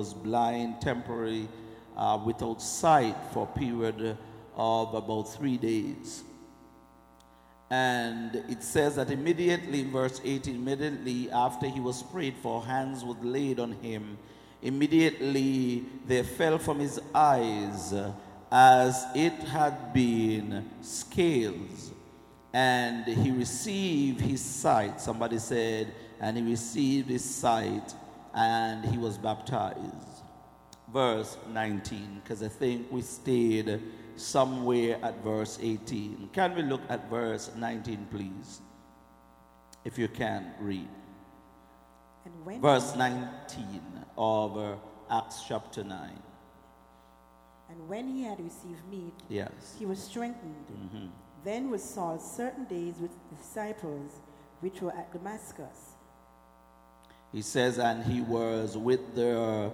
was blind temporarily, without sight for a period of about 3 days. And it says that immediately, in verse 18, immediately after he was prayed for, hands were laid on him. Immediately there fell from his eyes as it had been scales, and he received his sight. Somebody said, and he received his sight, and he was baptized. Verse 19, because I think we stayed somewhere at verse 18. Can we look at verse 19, please? If you can read. And when verse 19 of Acts chapter 9. And when he had received meat, yes, he was strengthened. Mm-hmm. Then was Saul certain days with the disciples which were at Damascus. He says, and he was with the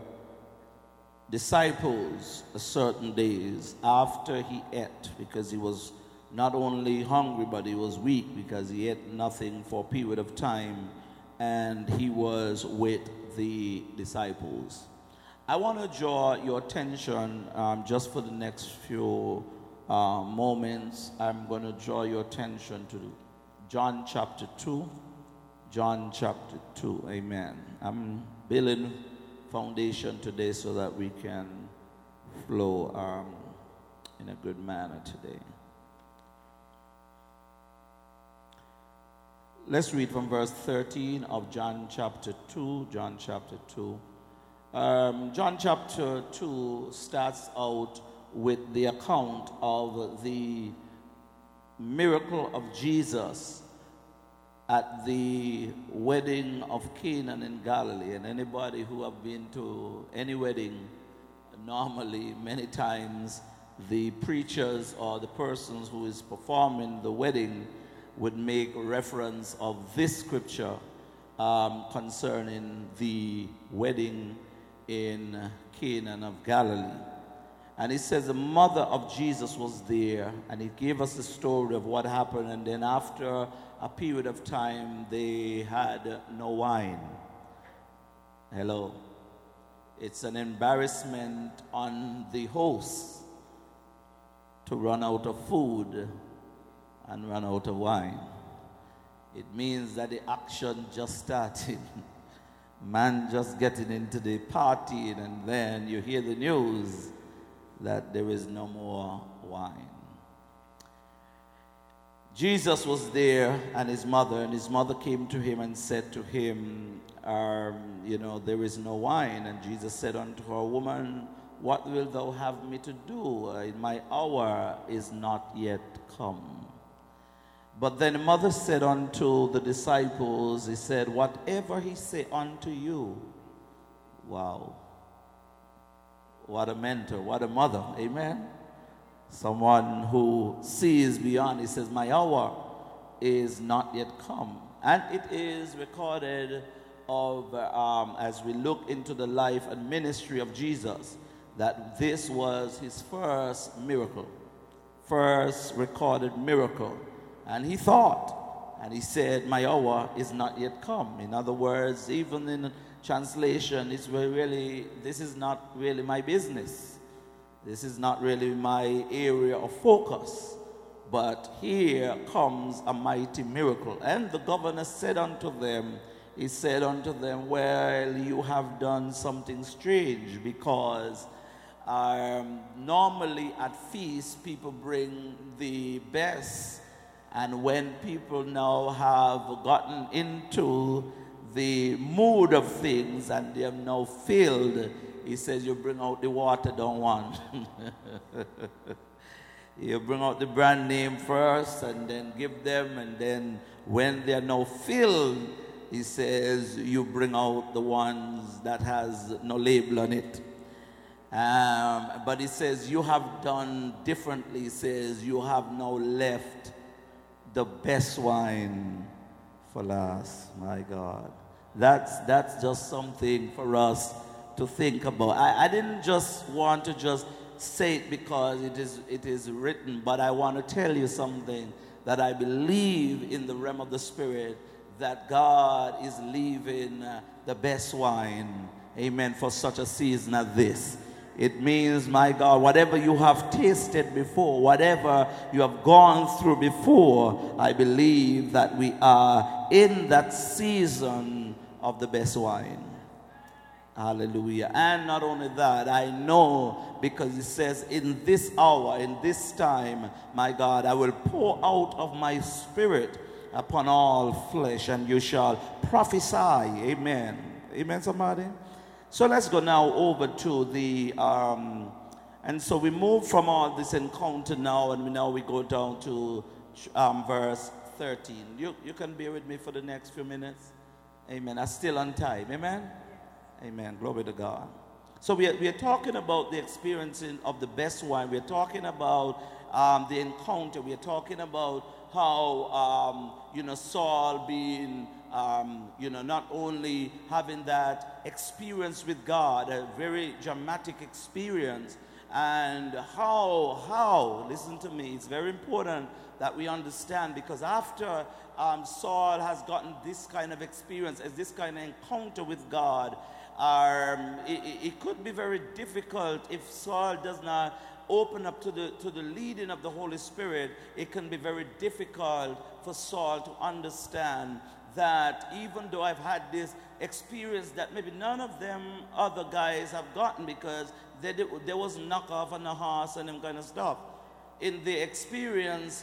disciples a certain days after he ate, because he was not only hungry, but he was weak because he ate nothing for a period of time, and he was with the disciples. I want to draw your attention just for the next few moments. I'm going to draw your attention to John chapter 2. John chapter 2, amen. I'm building foundation today so that we can flow in a good manner today. Let's read from verse 13 of John chapter 2. John chapter 2. John chapter 2 starts out with the account of the miracle of Jesus at the wedding of Canaan in Galilee. And anybody who have been to any wedding, normally many times the preachers or the persons who is performing the wedding would make reference of this scripture concerning the wedding in Canaan of Galilee. And it says the mother of Jesus was there, and it gave us the story of what happened. And then after a period of time, they had no wine. Hello. It's an embarrassment on the host to run out of food and run out of wine. It means that the action just started. Man just getting into the party, and then you hear the news that there is no more wine. Jesus was there and his mother came to him and said to him, there is no wine. And Jesus said unto her, Woman, what wilt thou have me to do? My hour is not yet come. But then the mother said unto the disciples, he said, whatever he say unto you. Wow. What a mentor, what a mother, amen. Someone who sees beyond. He says, my hour is not yet come. And it is recorded of, as we look into the life and ministry of Jesus, that this was his first recorded miracle. And he thought, and he said, my hour is not yet come. In other words, even in translation, it's really, this is not really my business. This is not really my area of focus. But here comes a mighty miracle. And the governor said unto them, he said unto them, well, you have done something strange, because normally at feasts, people bring the best. And when people now have gotten into the mood of things and they have now filled, he says, you bring out the water, don't want. You bring out the brand name first and then give them, and then when they are now filled, he says, you bring out the ones that has no label on it. But he says, you have done differently. He says, you have now left the best wine for last. My God. That's just something for us to think about. I didn't just want to just say it because it is written, but I want to tell you something that I believe in the realm of the Spirit, that God is leaving the best wine Amen. For such a season as this. It means, my God, whatever you have tasted before, whatever you have gone through before, I believe that we are in that season of the best wine. Hallelujah. And not only that, I know, because it says, in this hour, in this time, my God, I will pour out of my spirit upon all flesh, and you shall prophesy. Amen. Amen, somebody? So let's go now over to the, and so we move from all this encounter now, and now we go down to verse 13. You can be with me for the next few minutes. Amen. I'm still on time. Amen? Amen. Glory to God. So we are talking about the experiencing of the best wine. We are talking about the encounter. We are talking about how, Saul being... not only having that experience with God, a very dramatic experience, and how, listen to me, it's very important that we understand, because after Saul has gotten this kind of experience, as this kind of encounter with God, it could be very difficult if Saul does not open up to the leading of the Holy Spirit. It can be very difficult for Saul to understand that even though I've had this experience that maybe none of them other guys have gotten, because there was knockoff on the horse and them kind of stuff. In the experience,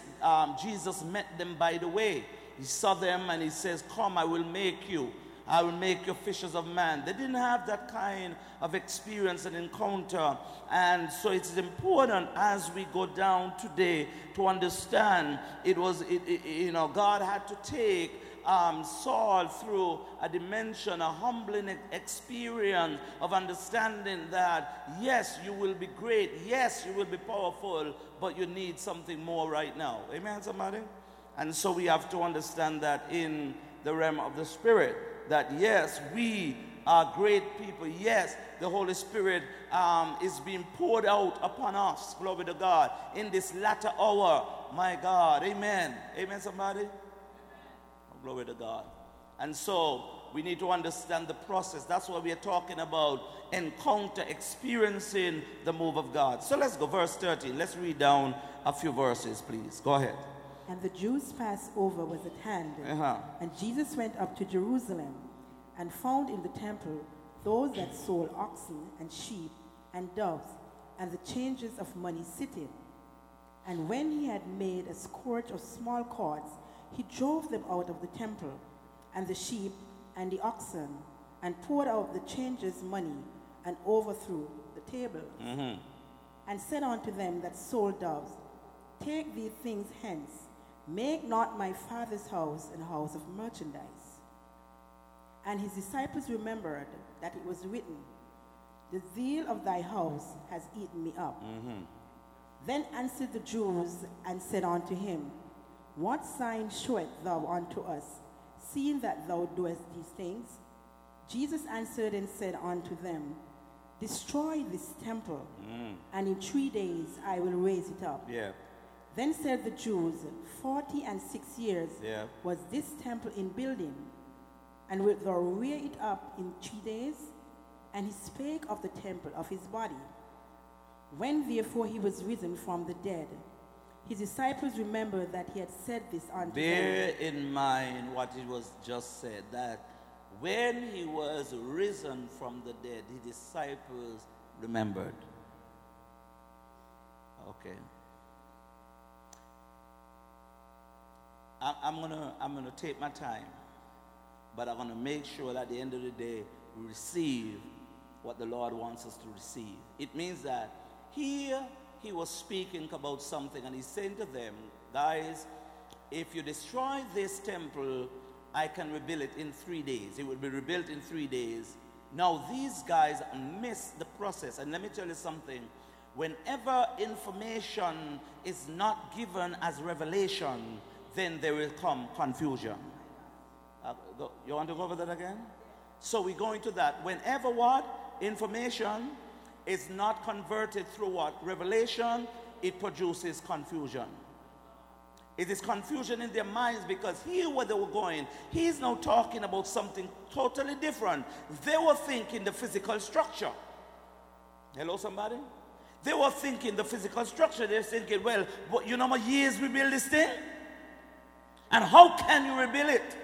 Jesus met them by the way. He saw them and he says, come, I will make you. I will make you fishers of man. They didn't have that kind of experience and encounter. And so it's important as we go down today to understand God had to take Saul through a dimension, a humbling experience of understanding that yes, you will be great, yes, you will be powerful, but you need something more right now. Amen, somebody? And so we have to understand that in the realm of the Spirit, that yes, we are great people. Yes, the Holy Spirit is being poured out upon us, glory to God, in this latter hour, my God. Amen. Amen, somebody? Glory to God. And so we need to understand the process. That's what we are talking about, encounter, experiencing the move of God. So let's go, verse 13. Let's read down a few verses, please. Go ahead. And the Jews' Passover was at hand, and Jesus went up to Jerusalem and found in the temple those that sold oxen and sheep and doves and the changers of money sitting. And when he had made a scourge of small cords, he drove them out of the temple, and the sheep, and the oxen, and poured out the changers' money, and overthrew the table, and said unto them that sold doves, take these things hence, make not my Father's house an house of merchandise. And his disciples remembered that it was written, the zeal of thy house has eaten me up. Then answered the Jews, and said unto him, what sign showeth thou unto us, seeing that thou doest these things? Jesus answered and said unto them, destroy this temple, and in 3 days I will raise it up. Yeah. Then said the Jews, 46 years was this temple in building, and wilt thou rear it up in 3 days? And he spake of the temple of his body. When therefore he was risen from the dead, his disciples remembered that he had said this unto them. Bear in mind what it was just said, that when he was risen from the dead, his disciples remembered. Okay. I'm gonna take my time, but I'm gonna make sure that at the end of the day we receive what the Lord wants us to receive. It means that here he was speaking about something, and he's saying to them, guys, if you destroy this temple, I can rebuild it in 3 days. It will be rebuilt in 3 days. Now, these guys missed the process. And let me tell you something. Whenever information is not given as revelation, then there will come confusion. You want to go over that again? So we're going to that. Whenever what? Information is not converted through what? Revelation, it produces confusion. It is confusion in their minds because here where they were going, he's now talking about something totally different. They were thinking the physical structure. Hello, somebody? They were thinking the physical structure. They're thinking, well, you know how many years we build this thing? And how can you rebuild it?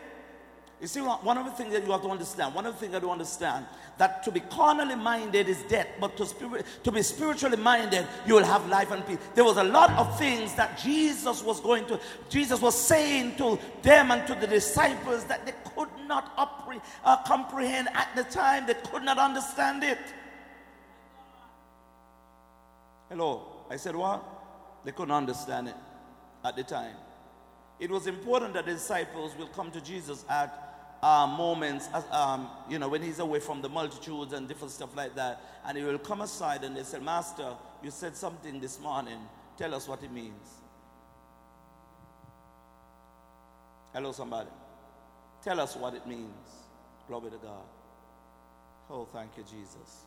You see, one of the things that you have to understand, that to be carnally minded is death, but to be spiritually minded, you will have life and peace. There was a lot of things that Jesus was saying to them and to the disciples that they could not comprehend at the time. They could not understand it. Hello, I said what? They couldn't understand it at the time. It was important that the disciples will come to Jesus at moments, when he's away from the multitudes and different stuff like that, and he will come aside and they say, Master, you said something this morning. Tell us what it means. Hello, somebody. Tell us what it means. Glory to God. Oh, thank you, Jesus.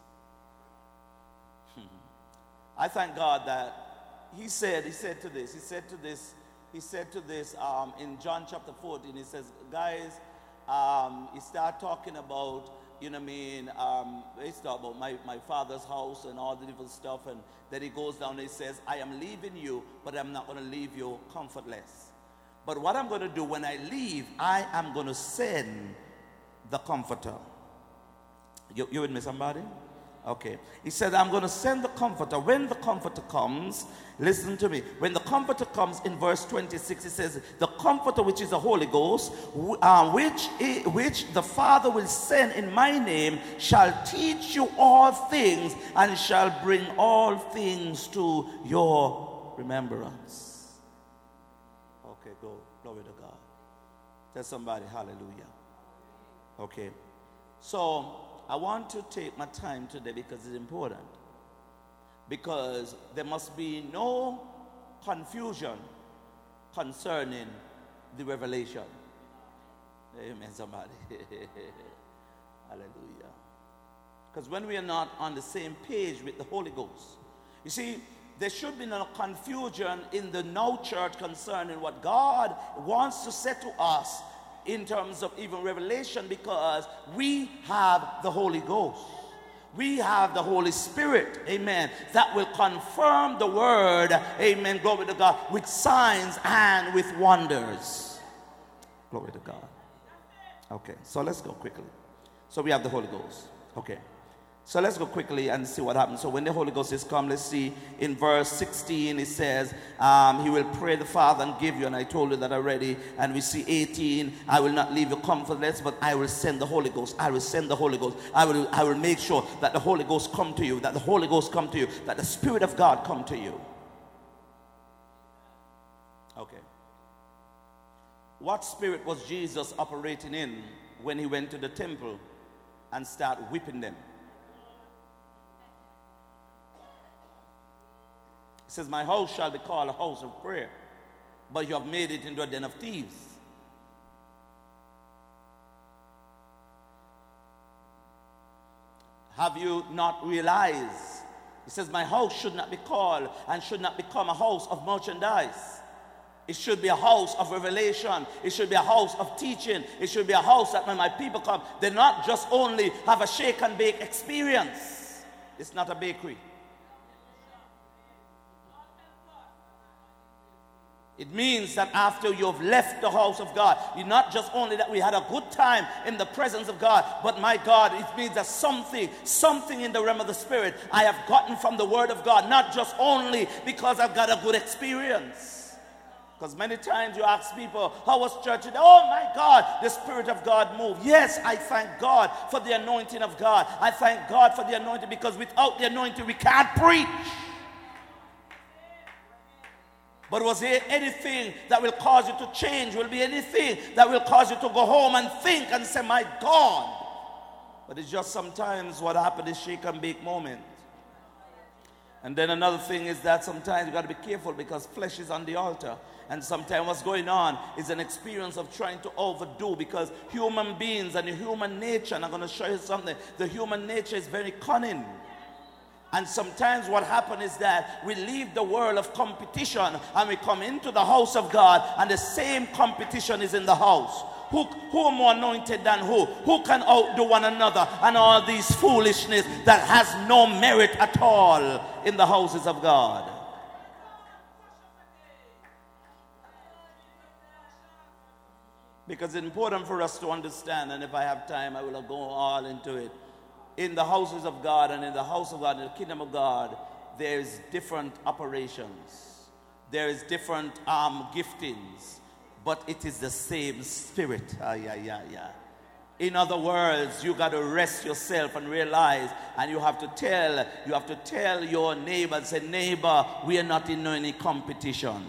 I thank God that he said to this in John chapter 14, he says, guys, he started talking about, he started about my father's house and all the different stuff, and then he goes down and he says, I am leaving you, but I'm not going to leave you comfortless. But what I'm going to do when I leave, I am going to send the comforter. You with me, somebody? Okay. He said, I'm going to send the comforter. When the comforter comes, listen to me. When the comforter comes in verse 26, he says, the comforter, which is the Holy Ghost, which the Father will send in my name, shall teach you all things and shall bring all things to your remembrance. Okay, go. Glory to God. Tell somebody, hallelujah. Okay. So, I want to take my time today because it's important. Because there must be no confusion concerning the revelation. Amen, somebody. Hallelujah. Because when we are not on the same page with the Holy Ghost, you see, there should be no confusion in the now church concerning what God wants to say to us in terms of even revelation, because we have the Holy Ghost. We have the Holy Spirit, amen, that will confirm the word, amen, glory to God, with signs and with wonders. Glory to God. Okay, so let's go quickly. So we have the Holy Ghost. Okay, so let's go quickly and see what happens. So when the Holy Ghost is come, let's see in verse 16, it says, he will pray the Father and give you, and I told you that already. And we see 18, I will not leave you comfortless, but I will send the Holy Ghost. I will send the Holy Ghost. I will make sure that the Holy Ghost come to you, that the Spirit of God come to you. Okay. What spirit was Jesus operating in when he went to the temple and started whipping them? It says, my house shall be called a house of prayer, but you have made it into a den of thieves. Have you not realized? It says, my house should not be called and should not become a house of merchandise. It should be a house of revelation. It should be a house of teaching. It should be a house that when my people come, they not just only have a shake and bake experience. It's not a bakery. It means that after you have left the house of God, you're not just only that we had a good time in the presence of God, but my God, it means that something in the realm of the Spirit I have gotten from the Word of God, not just only because I've got a good experience. Because many times you ask people, how was church today? Oh my God, the Spirit of God moved. Yes, I thank God for the anointing of God. I thank God for the anointing, because without the anointing we can't preach. But was there anything that will cause you to change? Will be anything that will cause you to go home and think and say, my God. But it's just sometimes what happened is shake and bake moment. And then another thing is that sometimes you got to be careful because flesh is on the altar. And sometimes what's going on is an experience of trying to overdo, because human beings and the human nature, and I'm going to show you something, the human nature is very cunning. And sometimes what happens is that we leave the world of competition and we come into the house of God, and the same competition is in the house. Who are more anointed than who? Who can outdo one another? And all these foolishness that has no merit at all in the houses of God. Because it's important for us to understand, and if I have time, I will go all into it. In the houses of God and in the house of God, in the kingdom of God, there's different operations. There is different giftings. But it is the same spirit. In other words, you got to rest yourself and realize, and you have to tell your neighbor and say, neighbor, we are not in any competition.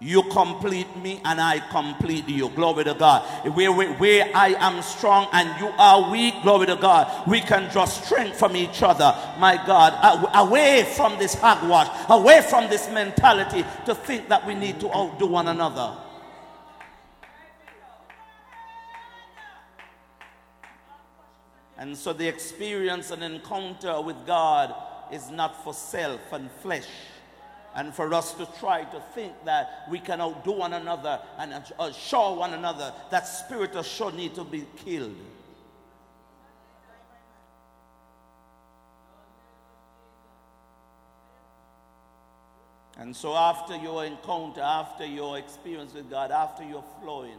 You complete me and I complete you. Glory to God. Where I am strong and you are weak, glory to God, we can draw strength from each other. My God, away from this hogwash, away from this mentality to think that we need to outdo one another. And so the experience and encounter with God is not for self and flesh. And for us to try to think that we can outdo one another and assure one another, that spirit of show need to be killed. And so after your encounter, after your experience with God, after your flowing,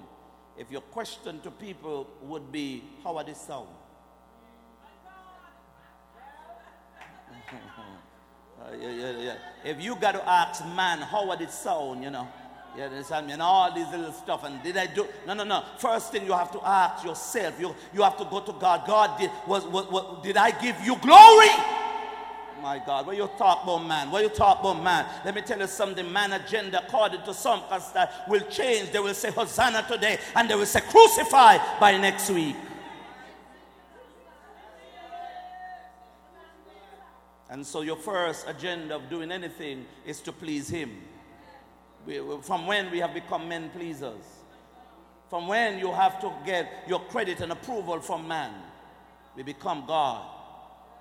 if your question to people would be, how are they sound? If you got to ask man, how would it sound, you understand me, and all these little stuff, and did I do, no, first thing you have to ask yourself, you have to go to God. God, did I give you glory? My God, what you talk about man? What you talk about man? Let me tell you something, man agenda according to some that will change. They will say Hosanna today, and they will say crucify by next week. And so your first agenda of doing anything is to please him. From when we have become men pleasers. From when you have to get your credit and approval from man. We become God.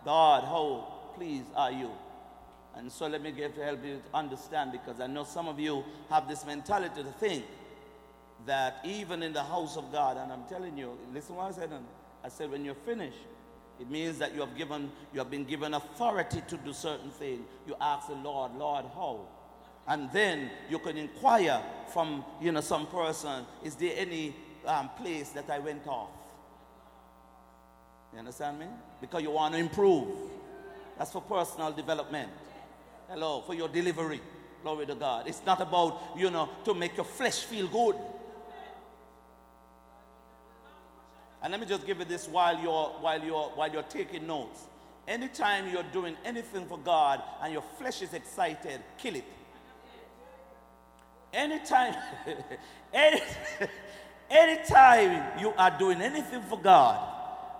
God, how pleased are you? And so let me get to help you to understand, because I know some of you have this mentality to think that even in the house of God, and I'm telling you, listen what I said. I said when you're finished, it means that you have been given authority to do certain things. You ask the Lord, Lord, how? And then you can inquire from some person, is there any place that I went off? You understand me? Because you want to improve. That's for personal development. Hello, for your delivery. Glory to God. It's not about, to make your flesh feel good. And let me just give you this while you're taking notes. Anytime you're doing anything for God and your flesh is excited, kill it. Anytime you are doing anything for God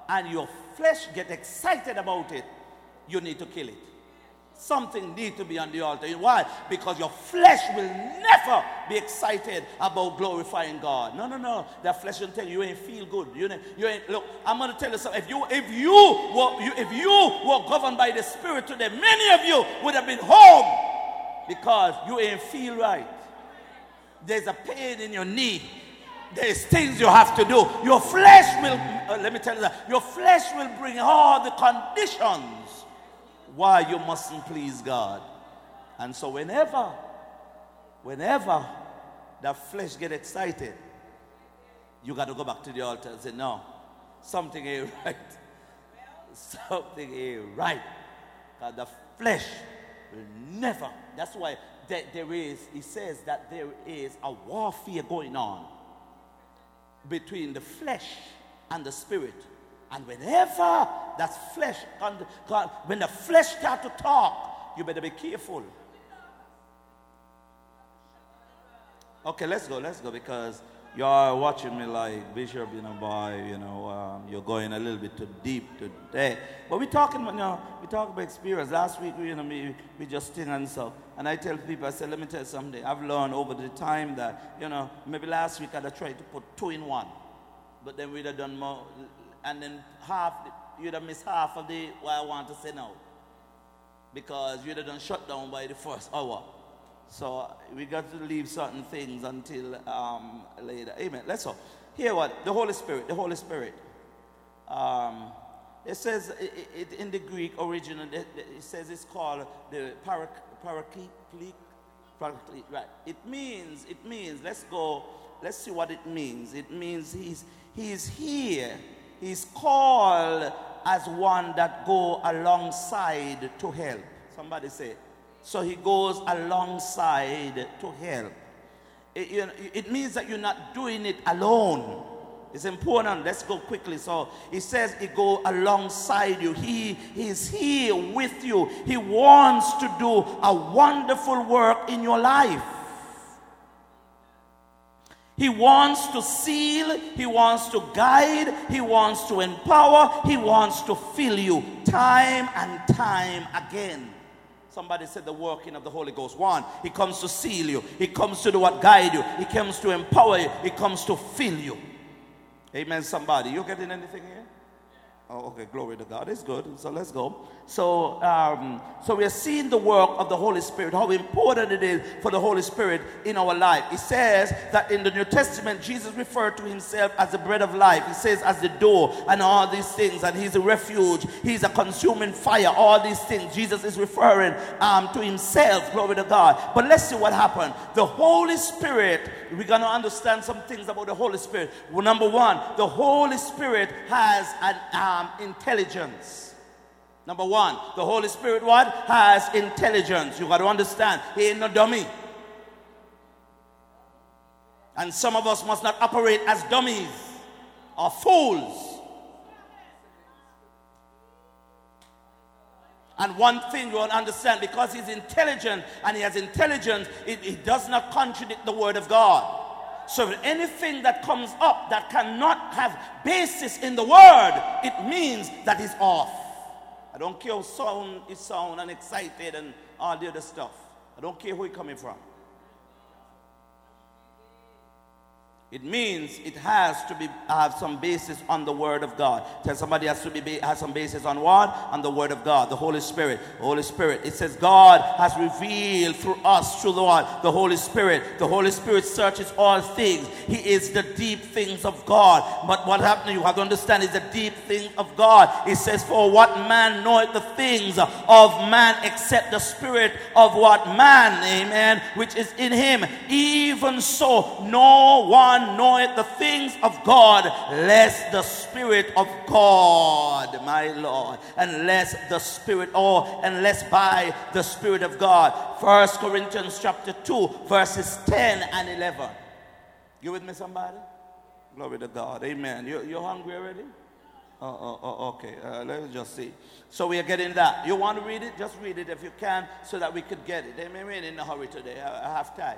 and your flesh gets excited about it, you need to kill it. Something needs to be on the altar. Why? Because your flesh will never be excited about glorifying God. No. That flesh will tell you, you ain't feel good. You ain't. Look, I'm going to tell you something. If you were governed by the Spirit today, many of you would have been home, because you ain't feel right. There's a pain in your knee. There's things you have to do. Your flesh will, let me tell you that, your flesh will bring all the conditions why you mustn't please God. And so whenever that flesh get excited, you got to go back to the altar and say, no, something ain't right. Something ain't right. Because the flesh will never. That's why he says that there is a warfare going on between the flesh and the spirit. And whenever that flesh, when the flesh starts to talk, you better be careful. Okay, let's go, because you are watching me like, Bishop, you're going a little bit too deep today. But we're talking about experience. Last week, we just thing and stuff. And I tell people, I said, let me tell you something. I've learned over the time that, maybe last week I'd have tried to put two in one. But then we'd have done more. And then you'd have missed half of what I want to say now. because you didn't shut down by the first hour. So we got to leave certain things until later. Amen. Let's go. Hear what? The Holy Spirit. The Holy Spirit. It says it in the Greek original. It says it's called the parakleik. Right. It means. Let's go. Let's see what it means. It means he's here. He's called as one that go alongside to help. Somebody say it. So he goes alongside to help. It means that you're not doing it alone. It's important. Let's go quickly. So he says he go alongside you. He is here with you. He wants to do a wonderful work in your life. He wants to seal. He wants to guide. He wants to empower. He wants to fill you time and time again. Somebody said the working of the Holy Ghost. One, he comes to seal you. He comes to do what guide you. He comes to empower you. He comes to fill you. Amen, somebody. You getting anything here? Oh, okay, glory to God. It's good. So let's go. So, we are seeing the work of the Holy Spirit, how important it is for the Holy Spirit in our life. It says that in the New Testament, Jesus referred to himself as the bread of life. He says as the door and all these things, and he's a refuge. He's a consuming fire, all these things. Jesus is referring to himself, glory to God. But let's see what happened. The Holy Spirit, we're going to understand some things about the Holy Spirit. Well, number one, the Holy Spirit has an intelligence. Number one, the Holy Spirit what? Has intelligence. You got to understand, he ain't no dummy. And some of us must not operate as dummies or fools. And one thing you will understand, because he's intelligent and he has intelligence, it does not contradict the word of God. So if anything that comes up that cannot have basis in the word, it means that it's off. I don't care who sound and excited and all the other stuff. I don't care who it's coming from. It means it has to be have some basis on the word of God. Tell somebody has some basis on what? On the word of God, the Holy Spirit. Holy Spirit. It says God has revealed through us, through the word, the Holy Spirit. The Holy Spirit searches all things. He is the deep things of God. But what happened, you have to understand, is the deep things of God. It says, for what man knoweth the things of man except the spirit of what man, amen, which is in him. Even so, no one knoweth the things of God, lest the Spirit of God, my Lord, unless by the Spirit of God. 1 Corinthians chapter 2, verses 10 and 11. You with me, somebody? Glory to God. Amen. You're hungry already? Okay. Let me just see. So we are getting that. You want to read it? Just read it if you can, so that we could get it. Amen. We ain't in a hurry today. I have time.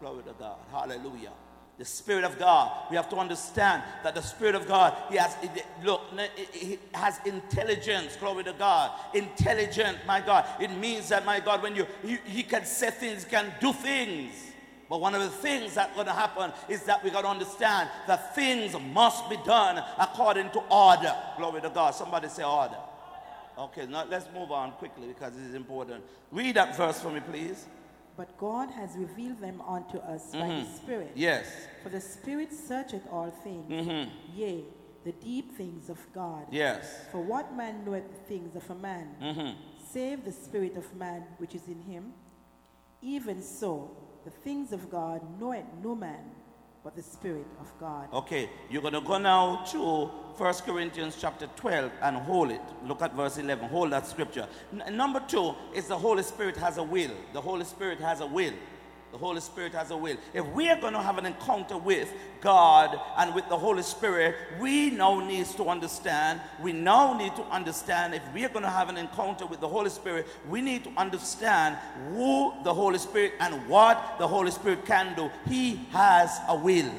Glory to God. Hallelujah. The Spirit of God. We have to understand that the Spirit of God, He has intelligence. Glory to God. Intelligent, my God. It means that, my God, when He can say things, He can do things. But one of the things that's going to happen is that we got to understand that things must be done according to order. Glory to God. Somebody say order. Okay, now let's move on quickly because this is important. Read that verse for me, please. But God has revealed them unto us by His Spirit. Yes. For the Spirit searcheth all things, yea, the deep things of God. Yes. For what man knoweth the things of a man, save the spirit of man which is in him? Even so, the things of God knoweth no man, but the Spirit of God. Okay, you're going to go now to 1 Corinthians chapter 12 and hold it. Look at verse 11. Hold that scripture. Number two is the Holy Spirit has a will. The Holy Spirit has a will. The Holy Spirit has a will. If we are going to have an encounter with God and with the Holy Spirit, we now need to understand, if we are going to have an encounter with the Holy Spirit, we need to understand who the Holy Spirit and what the Holy Spirit can do. He has a will.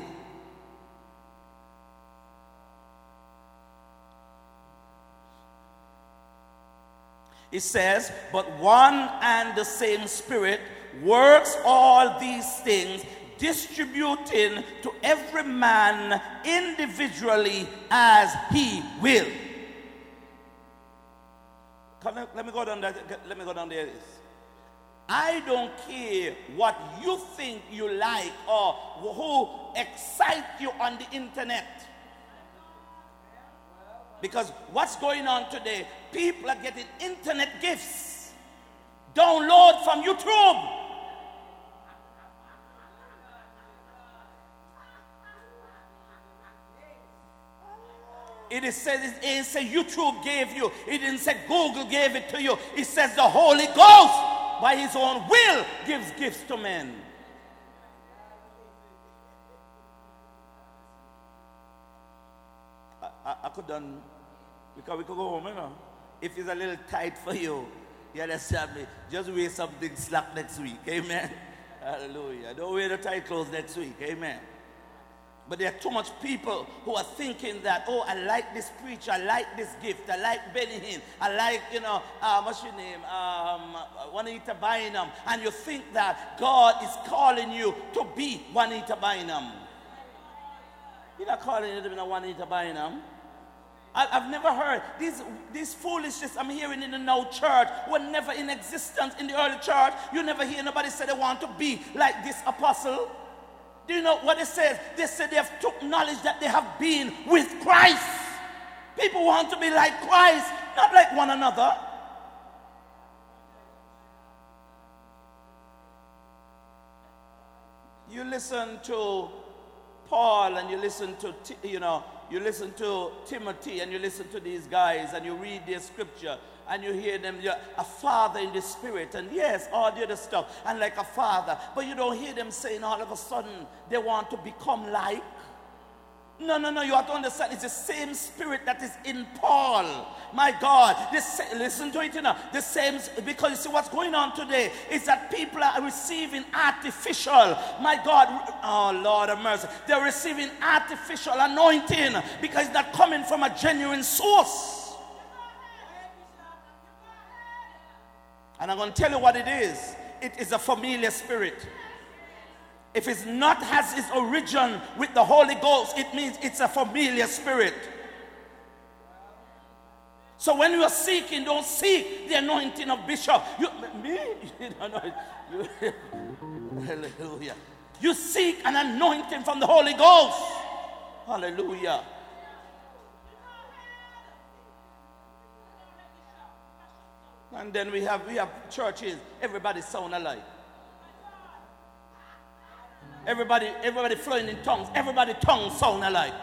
It says, but one and the same Spirit works all these things, distributing to every man individually as he will. Let me go down there. I don't care what you think you like or who excites you on the internet. Because what's going on today, people are getting internet gifts. Download from YouTube. It says YouTube gave you. It didn't say Google gave it to you. It says the Holy Ghost by his own will gives gifts to men. I couldn't, because we could go home, you know. If it's a little tight for you, you understand me? Just wear something slack next week, amen? Hallelujah. Don't wear the tight clothes next week, amen? But there are too much people who are thinking that, oh, I like this preacher, I like this gift, I like Benny Hinn, I like, what's your name, Juanita Bynum. And you think that God is calling you to be Juanita Bynum. He's not calling you to be Juanita Bynum. I've never heard these foolishness I'm hearing in the now church were never in existence in the early church. You never hear nobody say they want to be like this apostle. Do you know what it says? They say they have took knowledge that they have been with Christ. People want to be like Christ, not like one another. You listen to Paul and you listen to, you listen to Timothy and you listen to these guys and you read their scripture and you hear them, you're a father in the spirit, and yes, all the other stuff, and like a father, but you don't hear them saying all of a sudden they want to become like. No, you have to understand it's the same spirit that is in Paul. My God, listen to it enough. The same, because you see what's going on today is that people are receiving artificial, my God, oh Lord have mercy. They're receiving artificial anointing because it's not coming from a genuine source. And I'm going to tell you what it is. It is a familiar spirit. If it's not has its origin with the Holy Ghost, it means it's a familiar spirit. So when you are seeking, don't seek the anointing of bishop. Hallelujah. You seek an anointing from the Holy Ghost. Hallelujah. And then we have churches, everybody sound alike. Everybody flowing in tongues. Everybody tongues sound alike.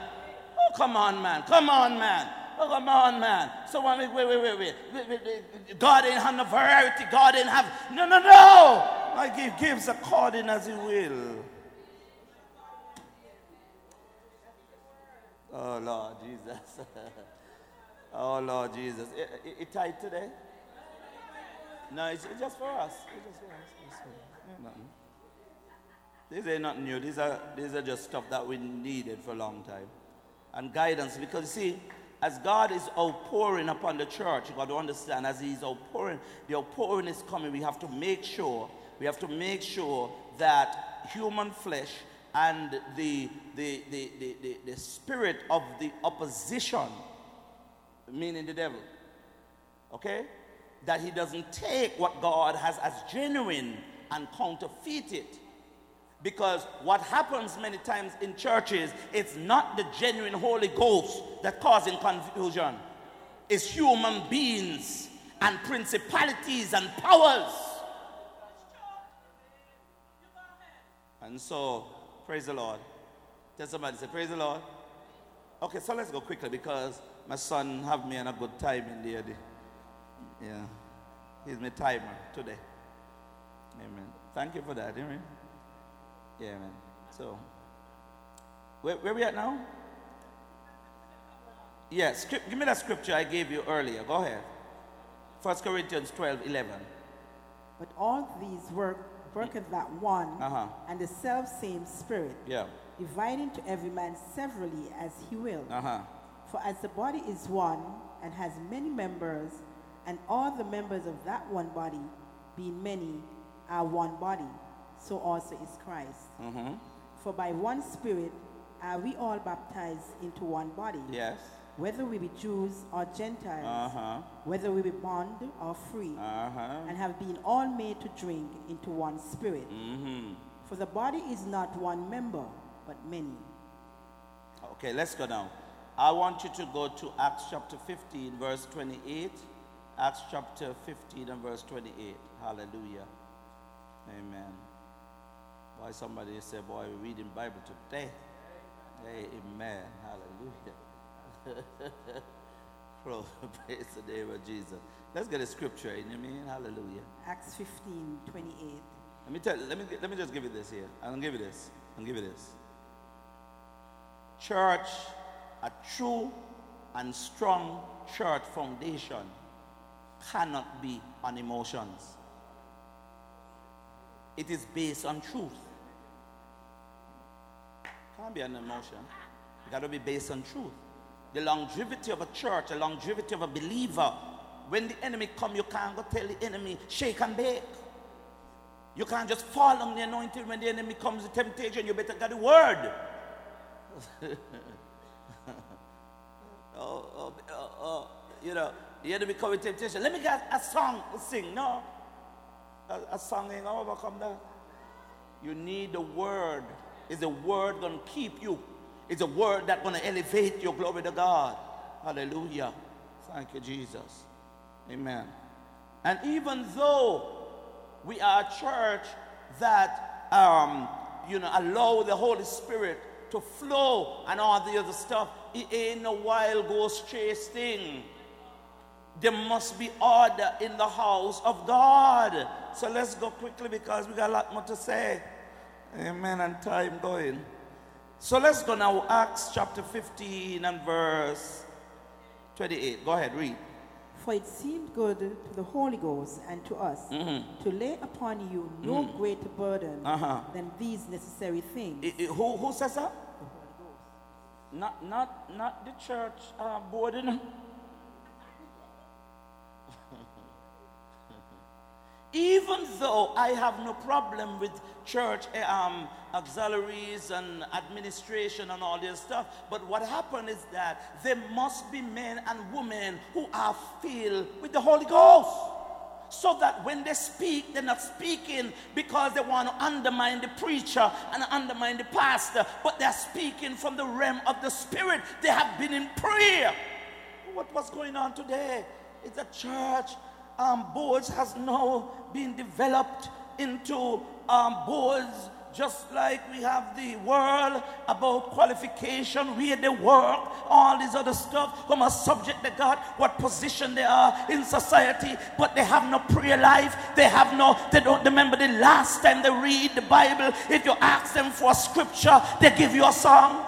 Oh, come on, man. Oh, come on, man. So wait. God ain't have no variety. God ain't have no. I give gives according as He will. Oh Lord Jesus. Oh Lord Jesus. It tight today? No, it's just for us. It's for us. These ain't nothing new. These are just stuff that we needed for a long time. And guidance. Because you see, as God is outpouring upon the church, you've got to understand, as He's outpouring, the outpouring is coming. We have to make sure that human flesh and the spirit of the opposition, meaning the devil, okay? That he doesn't take what God has as genuine and counterfeit it. Because what happens many times in churches, it's not the genuine Holy Ghost that's causing confusion. It's human beings and principalities and powers. And so, praise the Lord. Tell somebody, say, praise the Lord. Okay, so let's go quickly because my son have me on a good time in there. Yeah, he's my timer today. Amen. Thank you for that, amen. Yeah, man. So, where we at now? Yeah, give me that scripture I gave you earlier. Go ahead. 1 Corinthians 12:11. But all these worketh that one, and the self-same spirit, dividing to every man severally as he will. For as the body is one, and has many members, and all the members of that one body, being many, are one body. So also is Christ. For by one Spirit are we all baptized into one body. Yes. whether we be Jews or Gentiles, whether we be bond or free, and have been all made to drink into one spirit. Mm-hmm. For the body is not one member, but many. Okay, let's go down. I want you to go to Acts chapter 15, verse 28. Acts chapter 15 and verse 28. Hallelujah. Amen. Boy, somebody say, boy, we're reading Bible today. Amen. Hallelujah. Praise the name of Jesus. Let's get a scripture, you know what I mean? Hallelujah. Acts 15, 28. Let me just give you this here. I'll give you this. Church, a true and strong church foundation cannot be on emotions. It is based on truth. It can't be an emotion. It got to be based on truth. The longevity of a church, the longevity of a believer. When the enemy comes, you can't go tell the enemy, shake and bake. You can't just fall on the anointing. When the enemy comes, the temptation, you better get the word. You know, the enemy comes with temptation. Let me get a song to sing. No. A song ain't going to overcome that. You need the word. Is the word going to keep you? Is the word that's going to elevate your glory to God? Hallelujah. Thank you, Jesus. Amen. And even though we are a church that, allow the Holy Spirit to flow and all the other stuff, it ain't no wild goose chase thing. There must be order in the house of God. So let's go quickly because we got a lot more to say. Amen. And time going. So let's go now. Acts chapter 15 and verse 28. Go ahead, read. For it seemed good to the Holy Ghost and to us to lay upon you no greater burden than these necessary things. Who says that? The Holy Ghost. Not the church board. Even though I have no problem with church auxiliaries and administration and all this stuff, but what happened is that there must be men and women who are filled with the Holy Ghost, so that when they speak, they're not speaking because they want to undermine the preacher and undermine the pastor, but they're speaking from the realm of the Spirit. They have been in prayer. What's going on today? It's a church. Boards has now been developed into boards, just like we have the world about qualification, where they work, all this other stuff, who must subject to God, what position they are in society, but they have no prayer life. They don't remember the last time they read the Bible. If you ask them for a scripture, they give you a song.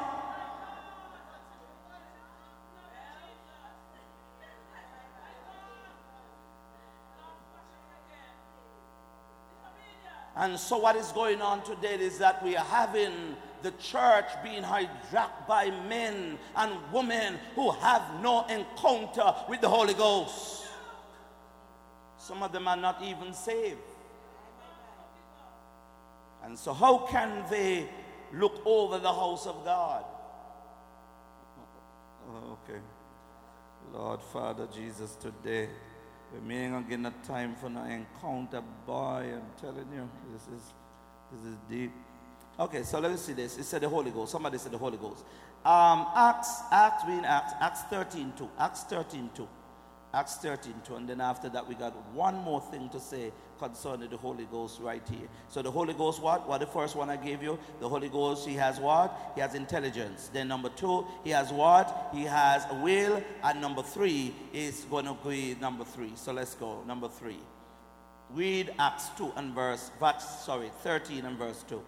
And so what is going on today is that we are having the church being hijacked by men and women who have no encounter with the Holy Ghost. Some of them are not even saved. And so how can they look over the house of God? Okay. Lord, Father Jesus, today, we ain't gonna get no time for no encounter, boy. I'm telling you, this is deep. Okay, so let me see this. It said the Holy Ghost. Somebody said the Holy Ghost. Acts 13:2. Acts 13:2. And then after that, we got one more thing to say concerning the Holy Ghost right here. So the Holy Ghost, what? Well, the first one I gave you, the Holy Ghost, he has what? He has intelligence. Then number two, he has what? He has a will. And number three is going to be number three. So let's go. Number three. Read Acts 13 and verse 2.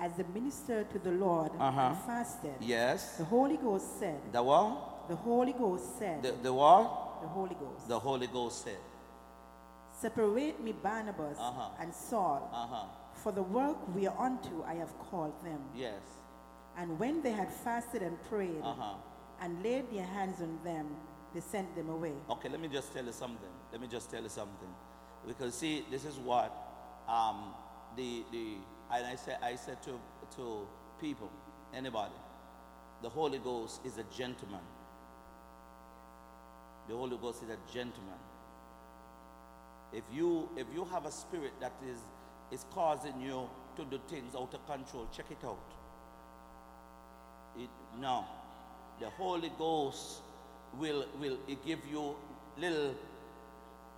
As they ministered to the Lord and fasted, yes, the Holy Ghost said. The what? The Holy Ghost said. The what? The Holy Ghost. The Holy Ghost said, separate me Barnabas and Saul for the work whereunto I have called them. Yes. And when they had fasted and prayed and laid their hands on them, they sent them away. Okay, let me just tell you something. Because see, this is what I said to people, anybody, the Holy Ghost is a gentleman. The Holy Ghost is a gentleman. If you have a spirit that is causing you to do things out of control, check it out. No. The Holy Ghost will give you little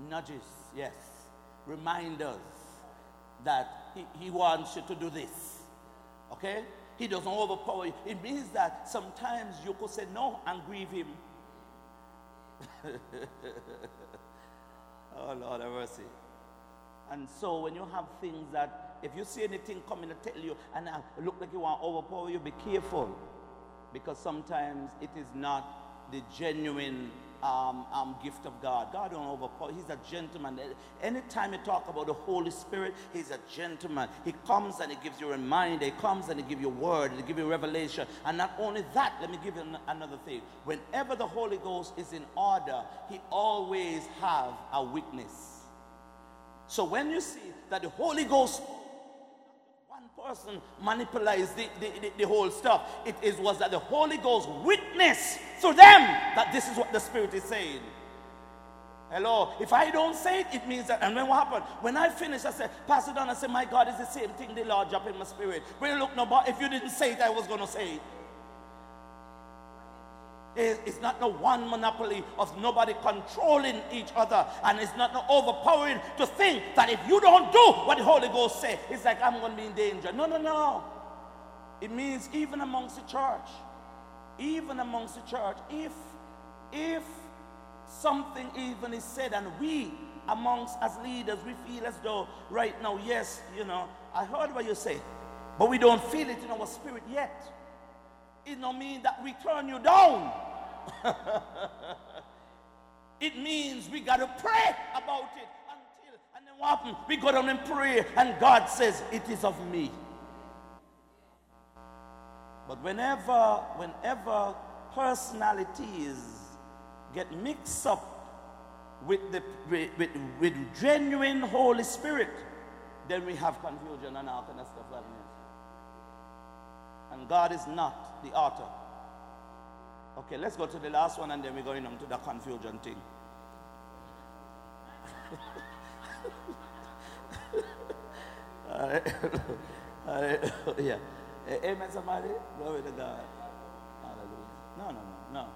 nudges, yes, reminders that he wants you to do this. Okay? He doesn't overpower you. It means that sometimes you could say no and grieve him. Oh, Lord have mercy. And so when you have things that, if you see anything coming to tell you and look like you want to overpower you, be careful. Because sometimes it is not the genuine gift of God. God don't overpower. He's a gentleman. Anytime you talk about the Holy Spirit, he's a gentleman. He comes and he gives you a reminder. He comes and he gives you a word. He gives you revelation. And not only that, let me give you another thing. Whenever the Holy Ghost is in order, he always have a witness. So when you see that the Holy Ghost, one person manipulates the whole stuff, it was that the Holy Ghost witnessed to them that this is what the Spirit is saying. Hello. If I don't say it, it means that. And then what happened? When I finished, I said, Pastor Don, I said, my God, it's the same thing the Lord dropped in my spirit. Well, look, no, but if you didn't say it, I was going to say it. It's not the one monopoly of nobody controlling each other, and it's not the overpowering to think that if you don't do what the Holy Ghost says, it's like I'm going to be in danger. No. It means even amongst the church, if something even is said and we amongst as leaders, we feel as though right now, yes, I heard what you say, but we don't feel it in our spirit yet. It don't mean that we turn you down. It means we got to pray about it and then what happens? We go down and pray and God says, it is of me. But whenever personalities get mixed up with genuine Holy Spirit, then we have confusion and all kind of stuff like that. And God is not the author. Okay, let's go to the last one and then we're going on to the confusion thing. All right. All right. Yeah. Amen, somebody. Glory to God. Hallelujah. No.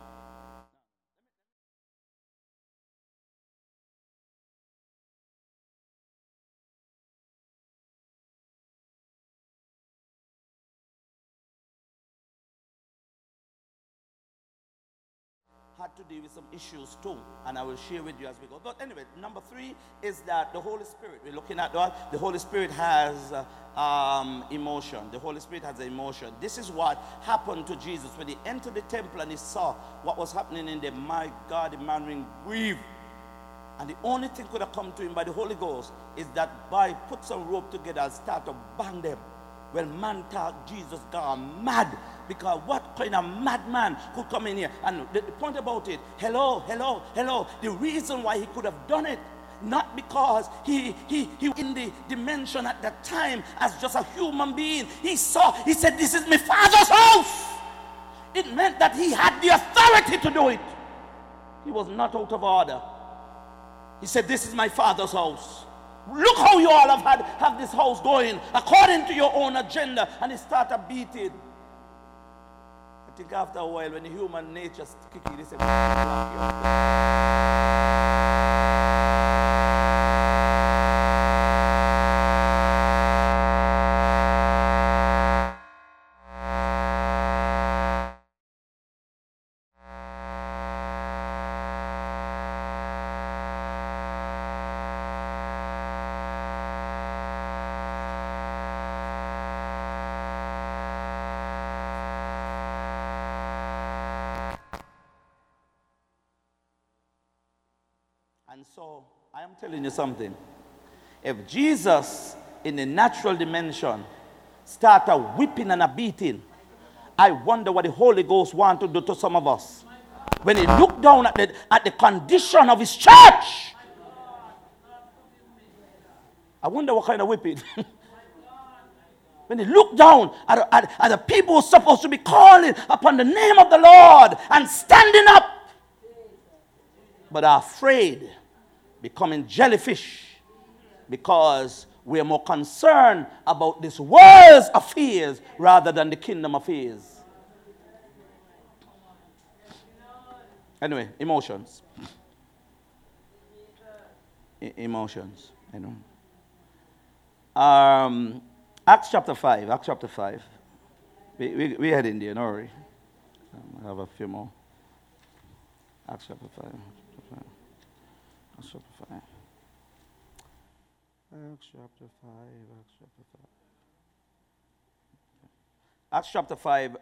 Had to deal with some issues too, and I will share with you as we go. But anyway, number 3 is that the Holy Spirit, we're looking at that, the Holy Spirit has emotion. The Holy Spirit has emotion. This is what happened to Jesus when he entered the temple and he saw what was happening in there. My God, the man being grieved. And the only thing could have come to him by the Holy Ghost is that by put some rope together and start to bang them. Well, man thought Jesus gone mad, because what kind of madman could come in here? And the point about it, hello. The reason why he could have done it, not because he was in the dimension at that time as just a human being. He said, this is my Father's house. It meant that he had the authority to do it. He was not out of order. He said, this is my Father's house. Look how you all have this house going according to your own agenda. And he started beating. I think after a while, when the human nature is kicking, they say, so I am telling you something. If Jesus in the natural dimension started whipping and a beating, I wonder what the Holy Ghost wants to do to some of us. When he looked down at the condition of his church, I wonder what kind of whipping. When he looked down at the people who are supposed to be calling upon the name of the Lord and standing up. but are afraid becoming jellyfish because we are more concerned about this world's affairs rather than the kingdom affairs. Anyway, emotions. Emotions, I know. Acts chapter 5. We had in there, no worry. I have a few more. Acts chapter 5,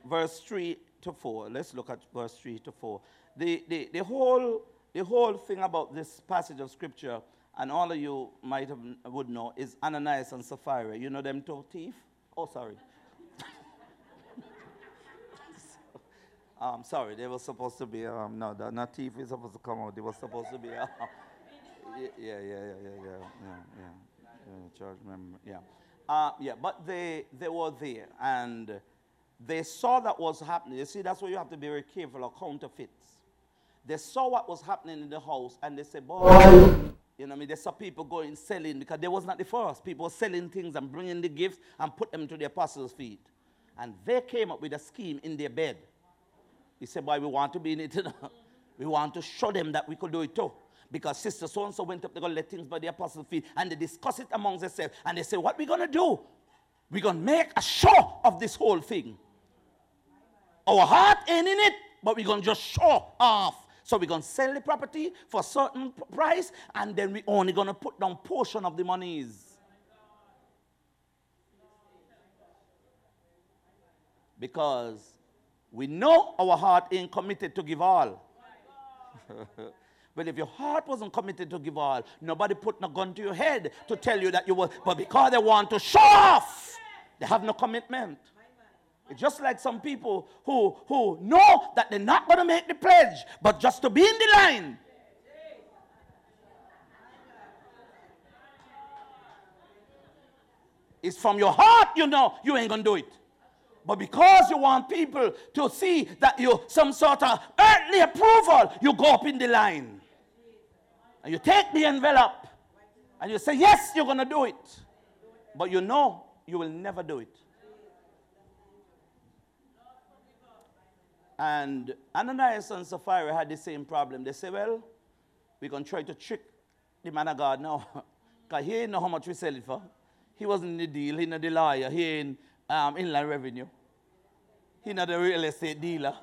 verse 3 to 4. Let's look at verse 3 to 4. The whole thing about this passage of scripture, and all of you would know, is Ananias and Sapphira. You know them two thieves? Oh, sorry. Sorry, they were supposed to be, not thief is supposed to come out. They were supposed to be, church member, yeah. But they were there, and they saw that was happening. You see, that's why you have to be very careful of counterfeits. They saw what was happening in the house, and they said, boy... You know what I mean? They saw people going selling, because they was not the first. People were selling things and bringing the gifts and put them to the apostles' feet. And they came up with a scheme in their bed. He said, boy, we want to be in it. We want to show them that we could do it too. Because sister so-and-so went up, they got to let things by the apostles' feet. And they discuss it amongst themselves. And they say, what we going to do? We're going to make a show of this whole thing. Our heart ain't in it, but we're going to just show off. So we're going to sell the property for a certain price, and then we're only going to put down portion of the monies. Because we know our heart ain't committed to give all. Well, if your heart wasn't committed to give all, nobody put no gun to your head to tell you that you were. But because they want to show off, they have no commitment. It's just like some people who know that they're not going to make the pledge, but just to be in the line. It's from your heart, you know, you ain't going to do it. But because you want people to see that you some sort of earthly approval, you go up in the line. And you take the envelope, and you say, yes, you're going to do it. But you know you will never do it. And Ananias and Sapphira had the same problem. They say, well, we're going to try to trick the man of God now. Because he didn't know how much we sell it for. He wasn't in the deal. He's not the lawyer. He ain't inland revenue. He's not a real estate dealer.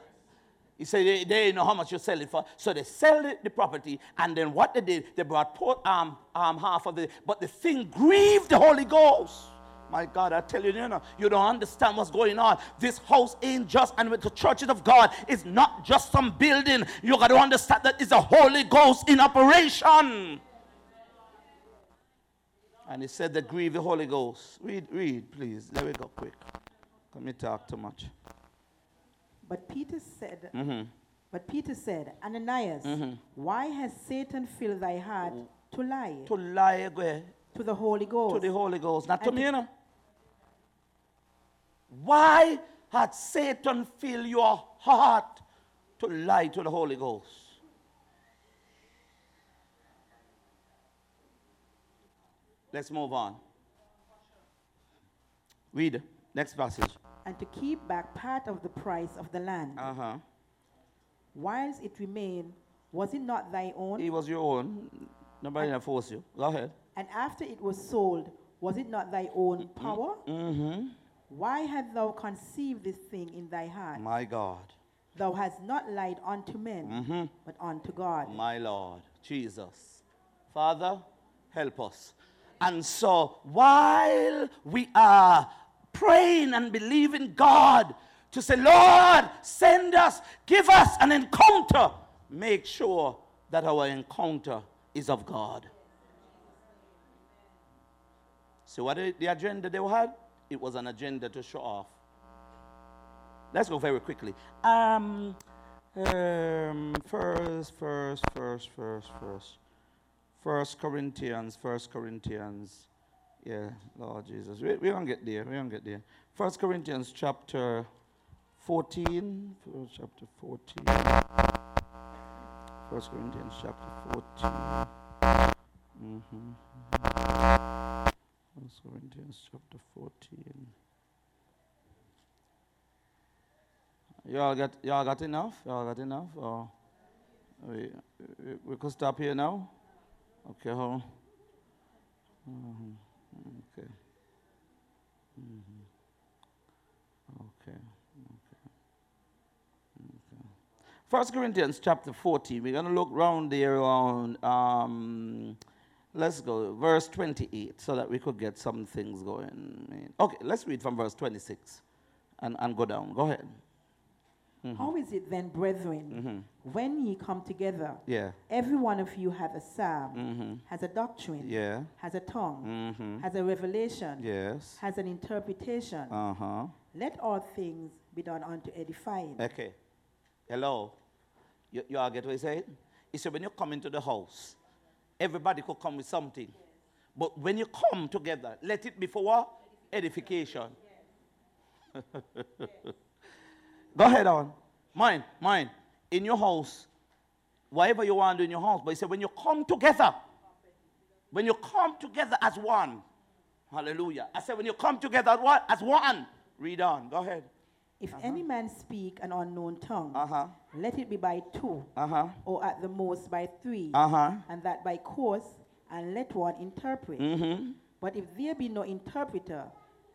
He said they didn't know how much you sell it for. So they sell the property. And then what they did, they brought half of it. But the thing grieved the Holy Ghost. My God, I tell you, you don't understand what's going on. This house ain't just, and with the churches of God, it's not just some building. You got to understand that it's the Holy Ghost in operation. And he said that grieve the Holy Ghost. Read, please. Let me go quick. Let me talk too much. But Peter said, Ananias, why has Satan filled thy heart to lie? To lie, go ahead. To the Holy Ghost. To the Holy Ghost. Not to me, Why had Satan fill your heart to lie to the Holy Ghost? Let's move on. Read next passage. And to keep back part of the price of the land. Whilst it remained, was it not thy own? It was your own. Nobody can force you. Go ahead. And after it was sold, was it not thy own power? Why hast thou conceived this thing in thy heart? My God. Thou hast not lied unto men, but unto God. My Lord, Jesus. Father, help us. And so while we are praying and believing God to say, Lord, send us, give us an encounter, make sure that our encounter is of God. So what the agenda they had? It was an agenda to show off. Let's go very quickly. First. 1 Corinthians. Yeah, Lord Jesus. We won't get there. 1 Corinthians chapter 14. 1 Corinthians chapter 14. 1 Corinthians chapter 14. Y'all got enough? Y'all got enough? Or we could stop here now? Okay, hold on. Okay. Okay. 1 Corinthians chapter 14, we're going to look round there around, let's go, verse 28, so that we could get some things going. Okay, let's read from verse 26 and go down. Go ahead. Mm-hmm. How is it then, brethren, mm-hmm. when ye come together, yeah. every one of you hath a psalm, mm-hmm. has a doctrine, yeah. has a tongue, mm-hmm. has a revelation, yes. has an interpretation. Uh-huh. Let all things be done unto edifying. Okay. Hello. You all get what he said? He said, when you come into the house, everybody could come with something. Yes. But when you come together, let it be for what? Edification. Yes. Yes. Go ahead on. Mine. In your house, whatever you want to do in your house. But he said, when you come together, as one. Hallelujah. I said, when you come together as one, Read on. Go ahead. If uh-huh. any man speak an unknown tongue, uh-huh. let it be by two, uh-huh. or at the most by three, uh-huh. and that by course, and let one interpret. Mm-hmm. But if there be no interpreter,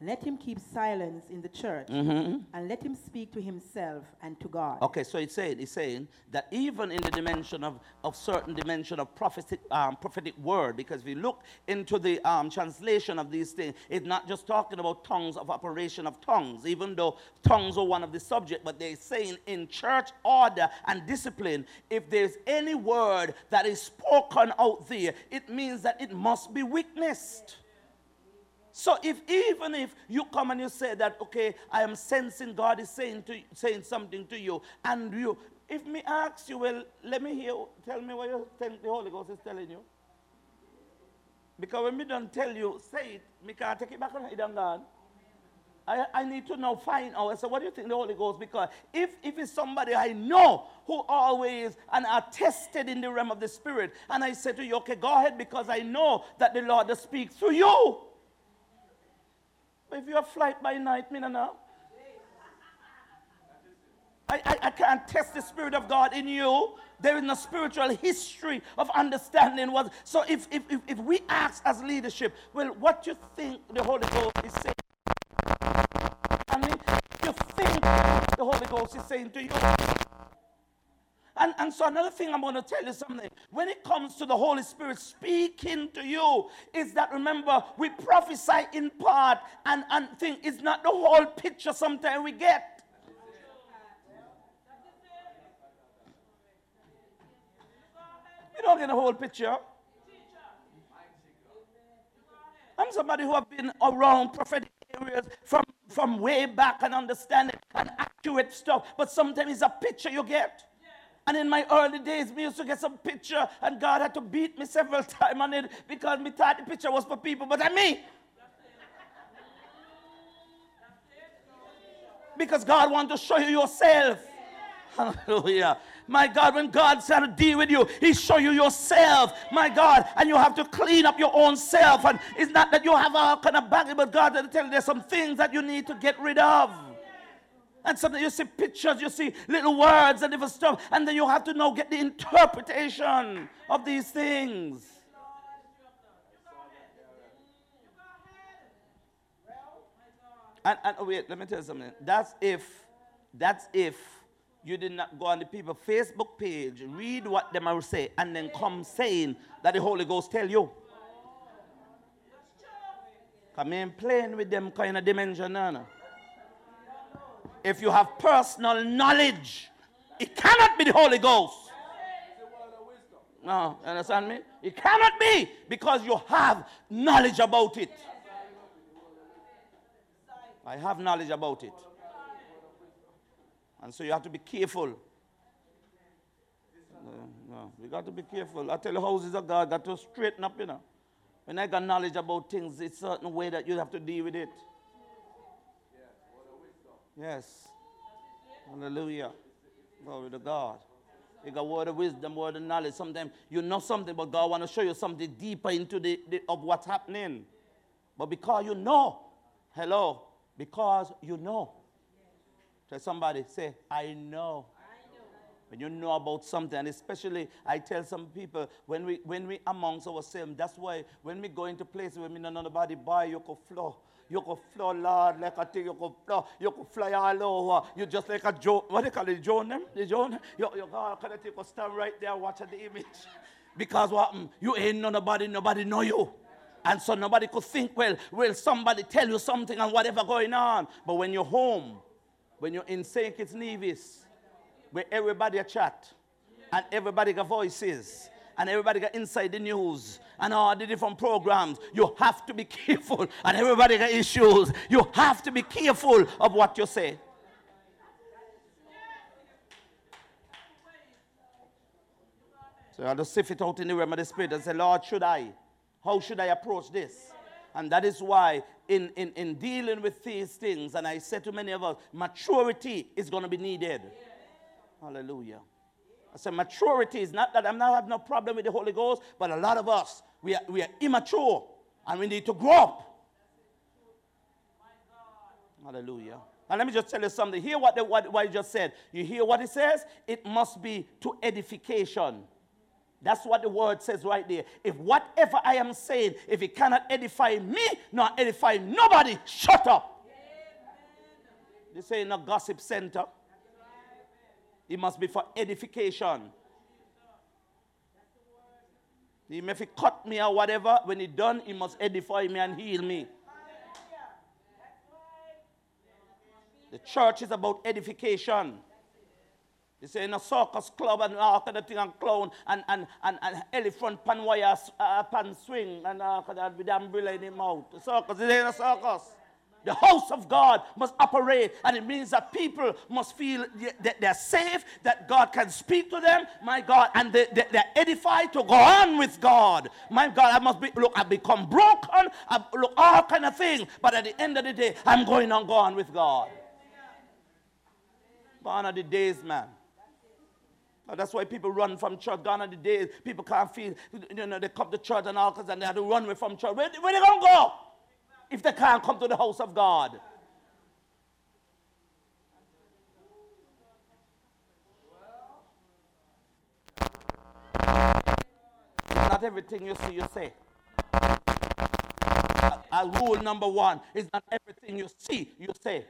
let him keep silence in the church, mm-hmm. and let him speak to himself and to God. Okay, so it's saying that even in the dimension of certain dimension of prophetic word, because we look into the translation of these things, it's not just talking about tongues of operation of tongues, even though tongues are one of the subject, but they're saying in church order and discipline, if there's any word that is spoken out there, it means that it must be witnessed. So even if you come and you say that, okay, I am sensing God is saying something to you, and you, if me ask you, well, let me hear, tell me what you think the Holy Ghost is telling you. Because when me don't tell you, say it, me can't take it back on it and God. I need to now find out. So what do you think the Holy Ghost? Because if it's somebody I know who always and are tested in the realm of the Spirit, and I say to you, okay, go ahead, because I know that the Lord does speak through you. If you're a flight by night, me no know. I can't test the Spirit of God in you. There is no spiritual history of understanding what. So if we ask as leadership, well, what you think the Holy Ghost is saying? I mean, you think the Holy Ghost is saying to you. And so another thing I'm going to tell you something. When it comes to the Holy Spirit speaking to you, is that, remember, we prophesy in part and think it's not the whole picture sometimes we get. You don't get the whole picture. I'm somebody who have been around prophetic areas from way back and understanding and accurate stuff, but sometimes it's a picture you get. And in my early days, we used to get some picture, and God had to beat me several times on it because me thought the picture was for people, but not me. Because God wants to show you yourself. Yeah. Hallelujah. My God, when God's trying to deal with you, he show you yourself. My God, and you have to clean up your own self. And it's not that you have all kind of baggage, but God will tell you there's some things that you need to get rid of. And sometimes you see pictures, you see little words and different stuff, and then you have to now get the interpretation of these things. And wait, let me tell you something. That's if you did not go on the people's Facebook page, read what them are saying, and then come saying that the Holy Ghost tell you. Come in playing with them kind of dimension, no? If you have personal knowledge, it cannot be the Holy Ghost. No, you understand me? It cannot be because you have knowledge about it. I have knowledge about it. And so you have to be careful. No, you got to be careful. I tell you, houses of God got to straighten up, you know. When I got knowledge about things, it's a certain way that you have to deal with it. Yes. Hallelujah. Glory to God. You got word of wisdom, word of knowledge. Sometimes you know something, but God want to show you something deeper into of what's happening. But because you know, hello, because you know. Tell somebody, say, I know. When you know about something, and especially I tell some people, when we amongst ourselves, that's why when we go into places where we know nobody buy, you can flow. You can flow, Lord, like a thing, you can flow. You can fly all over. You just like a Jonah. What do you call it? Jonah? The Jonah? You kind of thing, you stand right there watching the image. Because what happened? You ain't know nobody, nobody know you. And so nobody could think, well, somebody tell you something and whatever going on. But when you're home, when you're in St. Kitts Nevis, where everybody a chat, and everybody got voices, and everybody got inside the news, and all the different programs. You have to be careful, and everybody got issues. You have to be careful of what you say. So I'll just sift it out in the realm of the Spirit and say, Lord, should I? How should I approach this? And that is why in dealing with these things, and I said to many of us, maturity is going to be needed. Hallelujah. I said maturity is not that I'm not having no problem with the Holy Ghost, but a lot of us, we are immature and we need to grow up. Hallelujah. And let me just tell you something. Hear what he just said. You hear what he says? It must be to edification. That's what the word says right there. If whatever I am saying, if it cannot edify me, nor edify nobody, shut up. Amen. This ain't a gossip center. It must be for edification. Even if he cut me or whatever, when it's done, he must edify me and heal me. The church is about edification. You say in a circus club and all kind of thing and clown and elephant pan wire pan swing and all kind of with the umbrella in the mouth. The circus, it ain't a circus. The house of God must operate, and it means that people must feel that they're safe, that God can speak to them, my God, and they're edified to go on with God. My God, I must be, look, I've become broken, look, all kind of things, but at the end of the day, I'm going on, go on with God. Gone are the days, man. That's why people run from church. Gone are the days. People can't feel, you know, they come to church and all, and they have to run away from church. Where they going to go? If they can't come to the house of God. Not everything you see, you say. Rule number one is not everything you see, you say.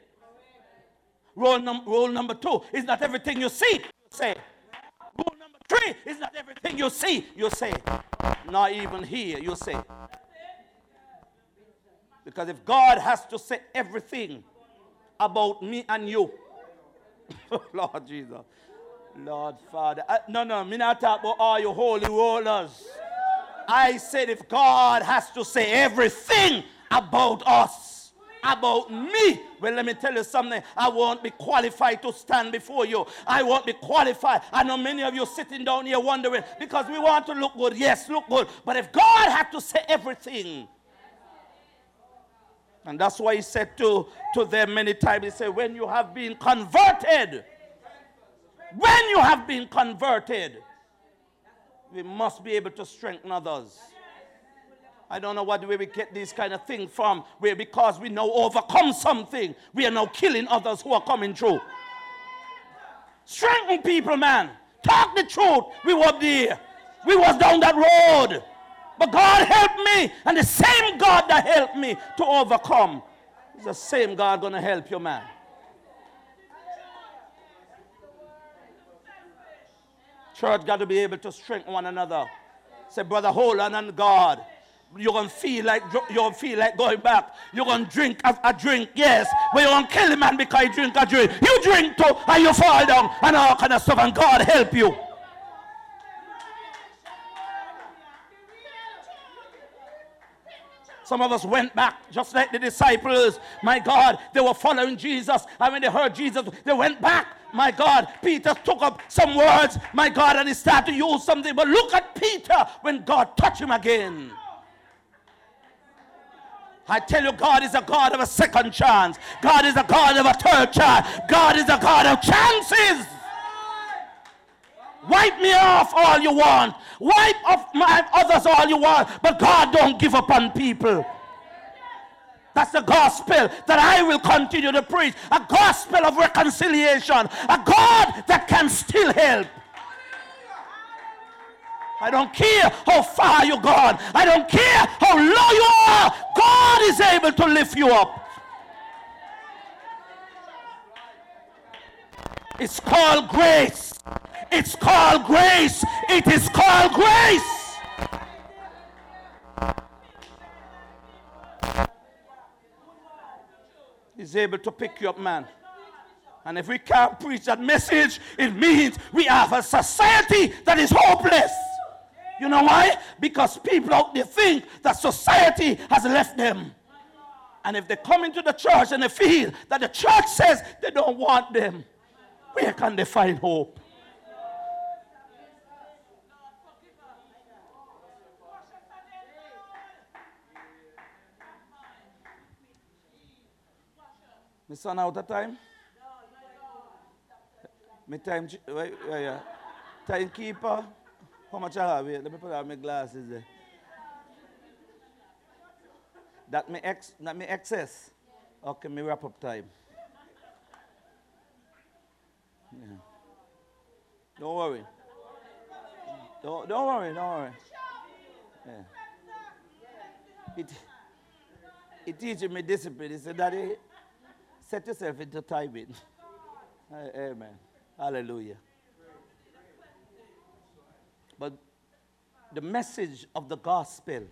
Rule number two is not everything you see, you say. Rule number three is not everything you see, you say. Not even here, you say. Because if God has to say everything about me and you, Lord Jesus, Lord Father, me not talk about all your holy rollers. I said if God has to say everything about us, about me, well, let me tell you something. I won't be qualified to stand before you. I won't be qualified. I know many of you sitting down here wondering, because we want to look good. Yes, look good. But if God had to say everything, and that's why he said to them many times, he said, when you have been converted, we must be able to strengthen others. I don't know what way we get these kind of things from, where because we now overcome something, we are now killing others who are coming through. Strengthen people, man. Talk the truth. We were there. We was down that road. But God helped me, and the same God that helped me to overcome is the same God going to help you, man. Church got to be able to strengthen one another. Say, brother, hold on God. You're going to feel like going back. You're going to drink a drink, yes. But you're going to kill a man because you drink a drink. You drink too, and you fall down, and all kind of stuff, and God help you. Some of us went back, just like the disciples. My God, they were following Jesus. And when they heard Jesus, they went back. My God, Peter took up some words. My God, and he started to use something. But look at Peter when God touched him again. I tell you, God is a God of a second chance. God is a God of a third chance. God is a God of chances. Wipe me off all you want. Wipe off my others all you want. But God don't give up on people. That's the gospel that I will continue to preach. A gospel of reconciliation. A God that can still help. I don't care how far you've gone. I don't care how low you are. God is able to lift you up. It's called grace. It's called grace. It is called grace. He's able to pick you up, man. And if we can't preach that message, it means we have a society that is hopeless. You know why? Because people out there think that society has left them. And if they come into the church and they feel that the church says they don't want them, where can they find hope? My son out of time? My time, yeah. Timekeeper. How much I have here? Let me put out my glasses there. That my excess. Okay, me wrap up time. Yeah. Don't worry. Don't worry. Yeah. It teaches me discipline. It said, Daddy, set yourself into timing. Amen. Hallelujah. But the message of the gospel,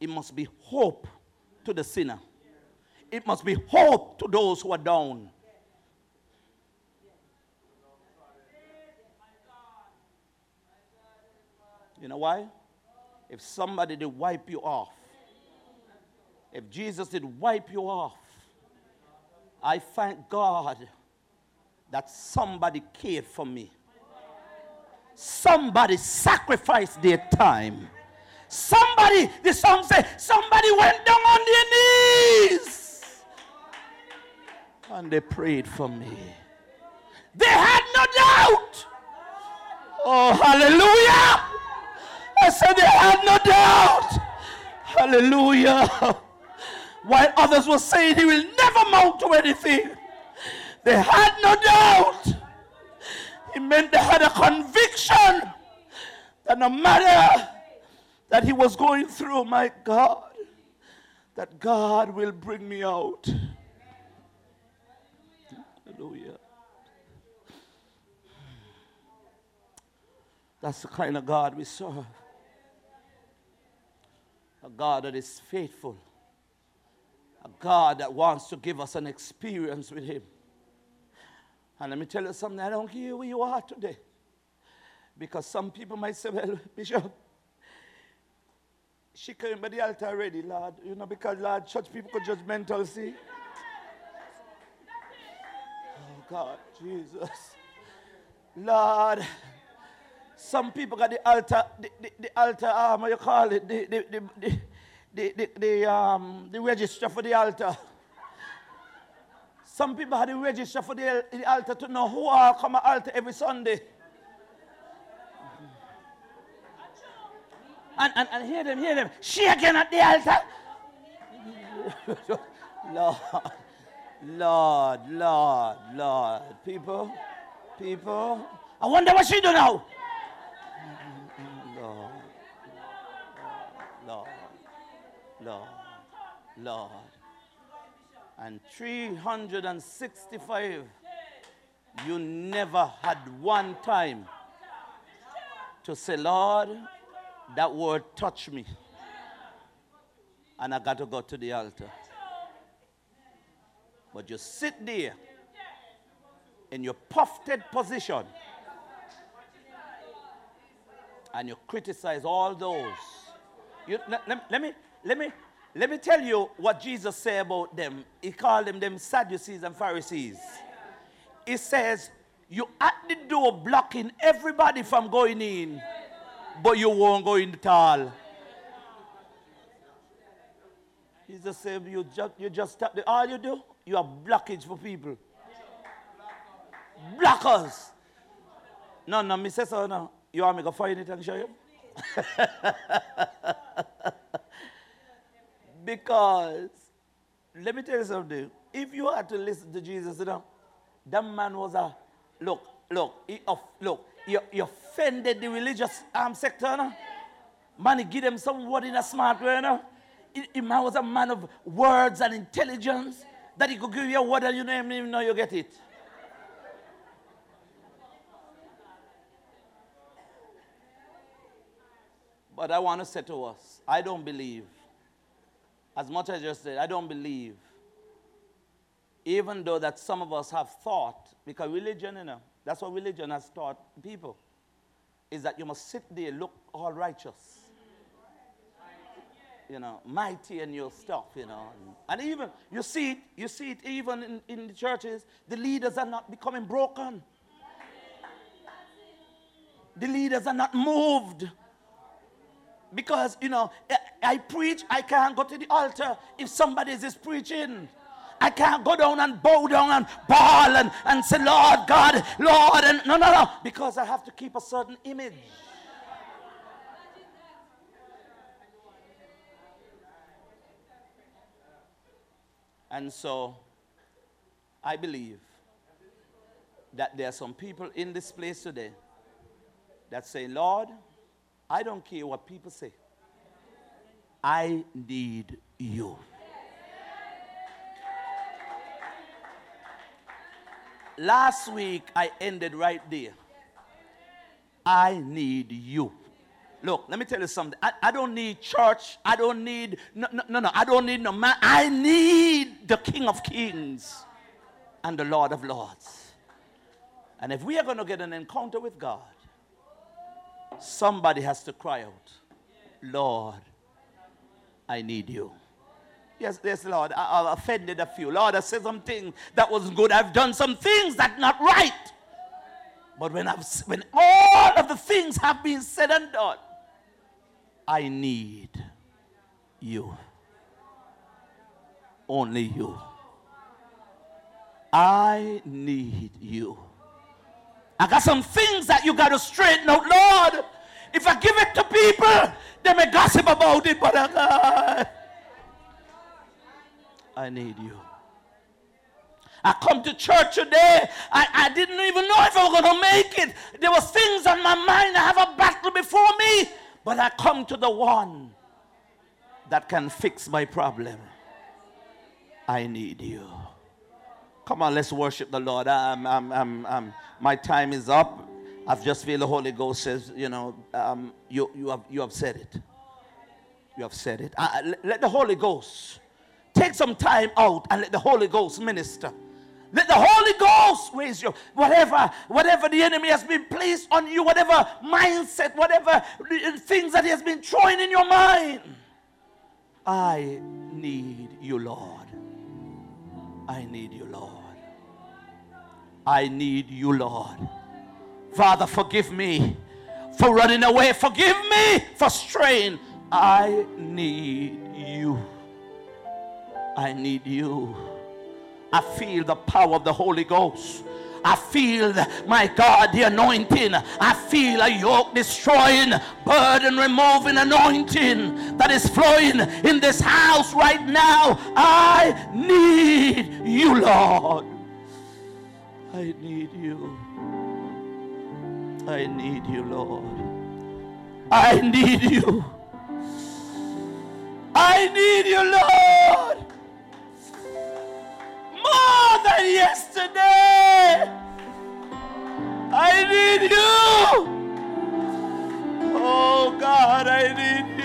it must be hope to the sinner. It must be hope to those who are down. You know why? If somebody did wipe you off, if Jesus did wipe you off, I thank God that somebody cared for me. Somebody sacrificed their time. Somebody, the song says, somebody went down on their knees and they prayed for me. They had no doubt. Oh, hallelujah. I said they had no doubt. Hallelujah. While others were saying he will never amount to anything, they had no doubt. It meant they had a conviction that no matter that he was going through, my God, that God will bring me out. Hallelujah. That's the kind of God we serve. A God that is faithful. A God that wants to give us an experience with him. And let me tell you something, I don't care where you are today. Because some people might say, well, Bishop, she came by the altar already, Lord. You know, because, Lord, church people could judgmental, see? Oh, God, Jesus. Lord, some people got the altar, the altar arm, what you call it, the register for the altar. Some people had to register for the altar to know who are come to altar every Sunday. And hear them. She again at the altar. Lord. People. I wonder what she do now. Lord. And 365, you never had one time to say, Lord, that word touched me. And I got to go to the altar. But you sit there in your puffed position and you criticize all those. Let me tell you what Jesus said about them. He called them Sadducees and Pharisees. He says, you at the door blocking everybody from going in, but you won't go in at all. Jesus said, you just tap all you do, you are blockage for people. Blockers. No, Mrs. So no. You want me to find it and show you? Because, let me tell you something. If you had to listen to Jesus, you know, that man was a, he offended the religious sector, no? Man, he gave them some word in a smart way, no? He was a man of words and intelligence that he could give you a word and you don't even know you get it. But I want to say to us, I don't believe, as much as I just said, I don't believe, even though that some of us have thought, because religion, you know, that's what religion has taught people, is that you must sit there, look all righteous, you know, mighty in your stuff, you know. And even, you see it even in the churches, the leaders are not becoming broken. The leaders are not moved. Because, you know, I preach, I can't go to the altar if somebody is preaching. I can't go down and bow down and bawl and say, Lord God, Lord, and no. Because I have to keep a certain image. And so, I believe that there are some people in this place today that say, Lord, I don't care what people say. I need you. Last week, I ended right there. I need you. Look, let me tell you something. I don't need church. I don't need, no. I don't need no man. I need the King of Kings and the Lord of Lords. And if we are going to get an encounter with God, somebody has to cry out, Lord, I need you. Yes, Lord, I've offended a few. Lord, I said some things that wasn't good. I've done some things that are not right. But when all of the things have been said and done, I need you. Only you. I need you. I got some things that you got to straighten out, Lord. If I give it to people, they may gossip about it, but I need you. I come to church today. I didn't even know if I was going to make it. There were things on my mind. I have a battle before me, but I come to the one that can fix my problem. I need you. Come on, let's worship the Lord. My time is up. I just feel the Holy Ghost says, you know, you have said it. You have said it. Let the Holy Ghost take some time out and let the Holy Ghost minister. Let the Holy Ghost raise you. Whatever the enemy has been placed on you, whatever mindset, whatever things that he has been throwing in your mind. I need you, Lord. I need you, Lord. I need you, Lord. Father, forgive me for running away. Forgive me for straying. I need you. I need you. I feel the power of the Holy Ghost. I feel, my God, the anointing. I feel a yoke destroying, burden removing anointing that is flowing in this house right now. I need you, Lord. I need you. I need you, Lord. I need you. I need you, Lord. More than yesterday. I need you. Oh God, I need you.